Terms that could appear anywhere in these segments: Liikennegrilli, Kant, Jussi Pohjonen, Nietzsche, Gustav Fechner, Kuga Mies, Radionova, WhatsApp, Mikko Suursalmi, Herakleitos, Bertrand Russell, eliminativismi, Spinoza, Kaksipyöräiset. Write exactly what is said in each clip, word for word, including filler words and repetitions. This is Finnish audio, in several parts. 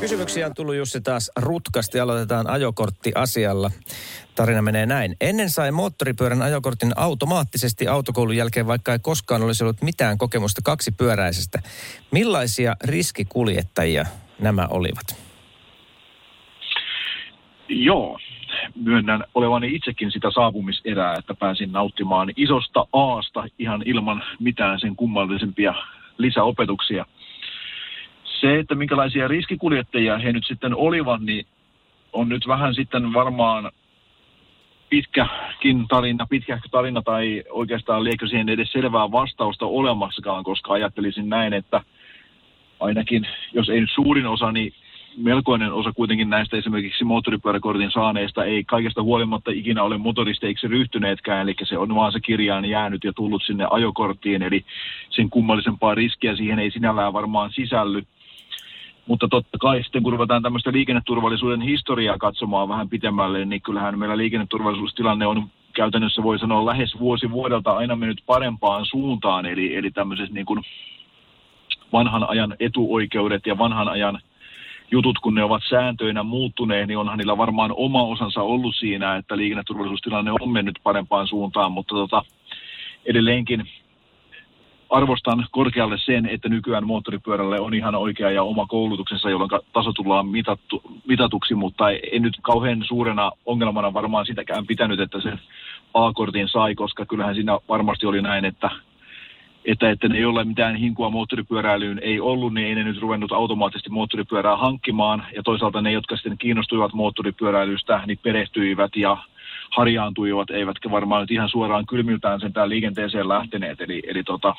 Kysymyksiä on tullut Jussi taas rutkasti. Aloitetaan ajokorttiasialla. Tarina menee näin. Ennen sai moottoripyörän ajokortin automaattisesti autokoulun jälkeen, vaikka ei koskaan olisi ollut mitään kokemusta kaksipyöräisestä. Millaisia riskikuljettajia nämä olivat? Joo, myönnän olevani itsekin sitä saapumiserää, että pääsin nauttimaan isosta A:sta ihan ilman mitään sen kummallisempia lisäopetuksia. Se, että minkälaisia riskikuljettajia he nyt sitten olivat, niin on nyt vähän sitten varmaan pitkäkin tarina, pitkä tarina tai oikeastaan liekö siihen edes selvää vastausta olemassakaan, koska ajattelisin näin, että ainakin, jos ei nyt suurin osa, niin melkoinen osa kuitenkin näistä esimerkiksi moottoripyöräkortin saaneista ei kaikesta huolimatta ikinä ole motoristeiksi ryhtyneetkään, eli se on vaan se kirjaan jäänyt ja tullut sinne ajokorttiin, eli sen kummallisempaa riskiä siihen ei sinällään varmaan sisälly. Mutta totta kai sitten kun ruvetaan tämmöistä liikenneturvallisuuden historiaa katsomaan vähän pitemmälle, niin kyllähän meillä liikenneturvallisuustilanne on käytännössä voi sanoa lähes vuosi vuodelta aina mennyt parempaan suuntaan, eli, eli tämmöiset niin kuin vanhan ajan etuoikeudet ja vanhan ajan jutut, kun ne ovat sääntöinä muuttuneet, niin onhan niillä varmaan oma osansa ollut siinä, että liikenneturvallisuustilanne on mennyt parempaan suuntaan, mutta tota, edelleenkin arvostan korkealle sen, että nykyään moottoripyörälle on ihan oikea ja oma koulutuksensa, jolloin taso tullaan mitattu, mitatuksi, mutta en nyt kauhean suurena ongelmana varmaan sitäkään pitänyt, että sen A-kortin sai, koska kyllähän siinä varmasti oli näin, että Että, että ne ei ole mitään hinkua moottoripyöräilyyn ei ollut, niin ei ne nyt ruvennut automaattisesti moottoripyörää hankkimaan. Ja toisaalta ne, jotka sitten kiinnostuivat moottoripyöräilystä, niin perehtyivät ja harjaantuivat, eivätkä varmaan nyt ihan suoraan kylmiltään sentään liikenteeseen lähteneet. Eli, eli tota,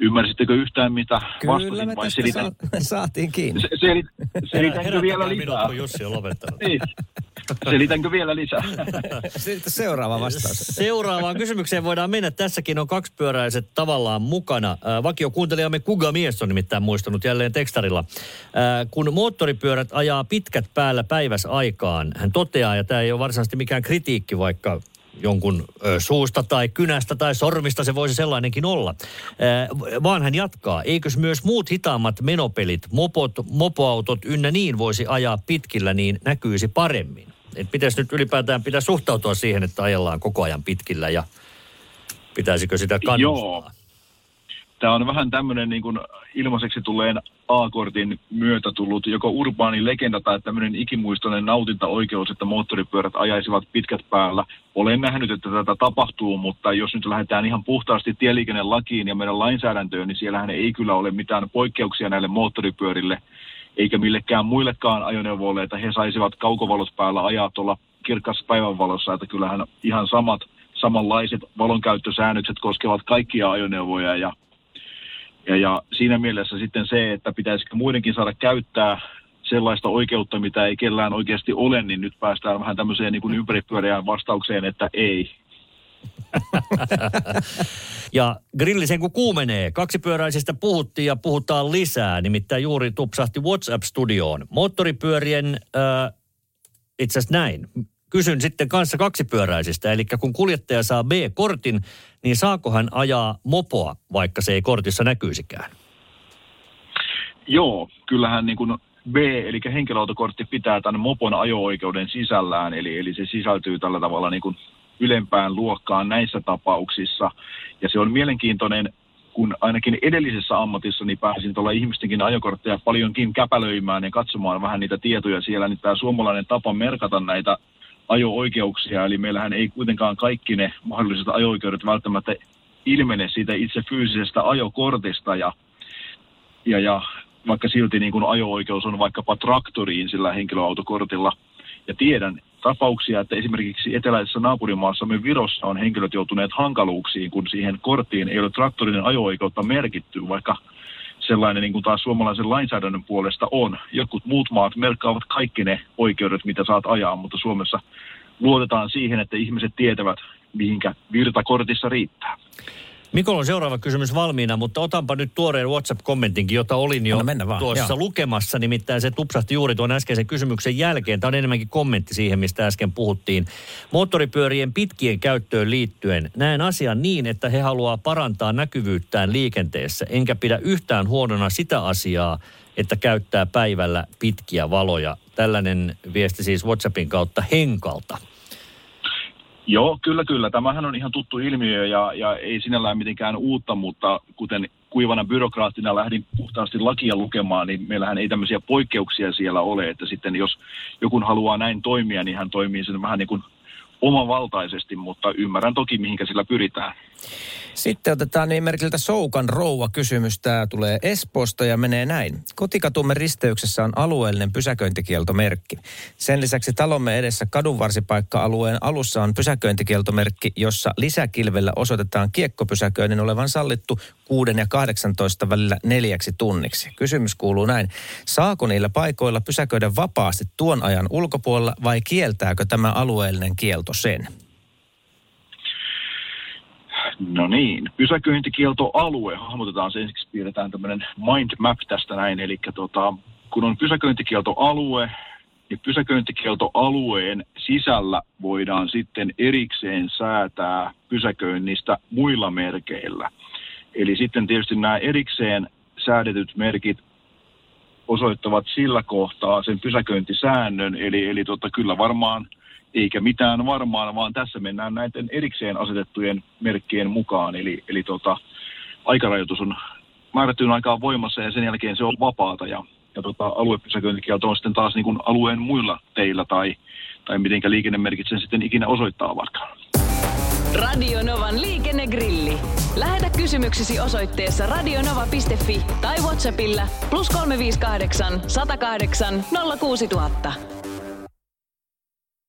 ymmärsittekö yhtään, mitä kyllä vastasin? Kyllä me selitän, saatiin kiinni. Se, selit, selitänkö vielä lisää? Niin. Selitänkö vielä lisää? Sitten seuraava vastaus. Seuraavaan kysymykseen voidaan mennä. Tässäkin on kaksipyöräiset tavallaan mukana. Vakiokuuntelijamme Kuga Mies on nimittäin muistanut jälleen tekstarilla. Kun moottoripyörät ajaa pitkät päällä päiväsaikaan, hän toteaa, ja tämä ei ole varsinaisesti mikään kritiikki, vaikka jonkun suusta tai kynästä tai sormista se voisi sellainenkin olla. Vaan hän jatkaa, eikös myös muut hitaammat menopelit, mopot, mopoautot ynnä niin voisi ajaa pitkillä, niin näkyisi paremmin. Et mites nyt ylipäätään pitää suhtautua siihen, että ajellaan koko ajan pitkillä ja pitäisikö sitä kannustaa? Joo. Tämä on vähän tämmöinen niin kuin ilmaiseksi tulleen A-kortin myötä tullut joko urbaani legenda tai tämmöinen ikimuistoinen nautintaoikeus, että moottoripyörät ajaisivat pitkät päällä. Olen nähnyt, että tätä tapahtuu, mutta jos nyt lähdetään ihan puhtaasti tieliikennelakiin ja meidän lainsäädäntöön, niin siellähän ei kyllä ole mitään poikkeuksia näille moottoripyörille eikä millekään muillekaan ajoneuvoille, että he saisivat kaukovalot päällä ajaa tuolla kirkkaassa päivänvalossa, että kyllähän ihan samat, samanlaiset valonkäyttösäännökset koskevat kaikkia ajoneuvoja ja Ja, ja siinä mielessä sitten se, että pitäisikö muidenkin saada käyttää sellaista oikeutta, mitä ei kellään oikeasti ole, niin nyt päästään vähän tämmöiseen niin kuin ympäripyöreään vastaukseen, että ei. Ja grilli sen kun kuumenee. Kaksipyöräisistä puhuttiin ja puhutaan lisää. Nimittäin juuri tupsahti WhatsApp-studioon. Moottoripyörien, äh, itse asiassa näin. Kysyn sitten kanssa kaksipyöräisistä, eli kun kuljettaja saa B-kortin, niin saako hän ajaa mopoa, vaikka se ei kortissa näkyisikään? Joo, kyllähän niin kuin B, eli henkilöautokortti, pitää tämän mopon ajo-oikeuden sisällään, eli, eli se sisältyy tällä tavalla niin kuin ylempään luokkaan näissä tapauksissa, ja se on mielenkiintoinen, kun ainakin edellisessä ammatissa niin pääsin tuolla ihmistenkin ajokortteja paljonkin käpälöimään ja katsomaan vähän niitä tietoja siellä, niin tämä suomalainen tapa merkata näitä ajo-oikeuksia, eli meillähän ei kuitenkaan kaikki ne mahdolliset ajo-oikeudet välttämättä ilmene siitä itse fyysisestä ajokortista, ja, ja, ja vaikka silti niin kuin ajo-oikeus on vaikkapa traktoriin sillä henkilöautokortilla, ja tiedän tapauksia, että esimerkiksi eteläisessä naapurimaassamme Virossa on henkilöt joutuneet hankaluuksiin, kun siihen korttiin ei ole traktorin ajo-oikeutta merkitty, vaikka sellainen niin kuin taas suomalaisen lainsäädännön puolesta on. Jotkut muut maat merkkaavat kaikki ne oikeudet, mitä saat ajaa, mutta Suomessa luotetaan siihen, että ihmiset tietävät, mihinkä virta kortissa riittää. Mikolla on seuraava kysymys valmiina, mutta otanpa nyt tuoreen WhatsApp-kommentinkin, jota olin jo tuossa lukemassa. Nimittäin se tupsahti juuri tuon äskeisen kysymyksen jälkeen. Tämä on enemmänkin kommentti siihen, mistä äsken puhuttiin. Moottoripyörien pitkien käyttöön liittyen näen asian niin, että he haluaa parantaa näkyvyyttään liikenteessä. Enkä pidä yhtään huonona sitä asiaa, että käyttää päivällä pitkiä valoja. Tällainen viesti siis WhatsAppin kautta Henkalta. Joo, kyllä, kyllä. Tämähän on ihan tuttu ilmiö ja, ja ei sinällään mitenkään uutta, mutta kuten kuivana byrokraattina lähdin puhtaasti lakia lukemaan, niin meillähän ei tämmöisiä poikkeuksia siellä ole, että sitten jos joku haluaa näin toimia, niin hän toimii sen vähän niin kuin omavaltaisesti, mutta ymmärrän toki, mihinkä sillä pyritään. Sitten otetaan nimerkiltä Soukan rouva kysymys. Tämä tulee Espoosta ja menee näin. Kotikatumme risteyksessä on alueellinen pysäköintikieltomerkki. Sen lisäksi talomme edessä kadunvarsipaikka-alueen alussa on pysäköintikieltomerkki, jossa lisäkilvellä osoitetaan kiekkopysäköinnin olevan sallittu kuusi ja kahdeksantoista välillä neljäksi tunniksi. Kysymys kuuluu näin. Saako niillä paikoilla pysäköidä vapaasti tuon ajan ulkopuolella vai kieltääkö tämä alueellinen kielto sen? No niin, pysäköintikieltoalue, hahmotetaan se ensiksi, piirretään tämmöinen mind map tästä näin, eli tota, kun on pysäköintikieltoalue, niin pysäköintikieltoalueen sisällä voidaan sitten erikseen säätää pysäköinnistä muilla merkeillä. Eli sitten tietysti nämä erikseen säädetyt merkit osoittavat sillä kohtaa sen pysäköintisäännön, eli, eli tota, kyllä varmaan... Eikä mitään varmaan, vaan tässä mennään näiden erikseen asetettujen merkkien mukaan. Eli, eli tota, aikarajoitus on määrättyyn aikaan voimassa ja sen jälkeen se on vapaata. Ja, ja tota, aluepysäköintikielto on sitten taas niin kuin alueen muilla teillä tai, tai mitenkä liikennemerkit sen sitten ikinä osoittaa vaikka. Radionovan liikennegrilli. Lähetä kysymyksesi osoitteessa radionova piste fi tai WhatsAppilla plus kolme viisi kahdeksan sata kahdeksan nolla kuusi tuhatta.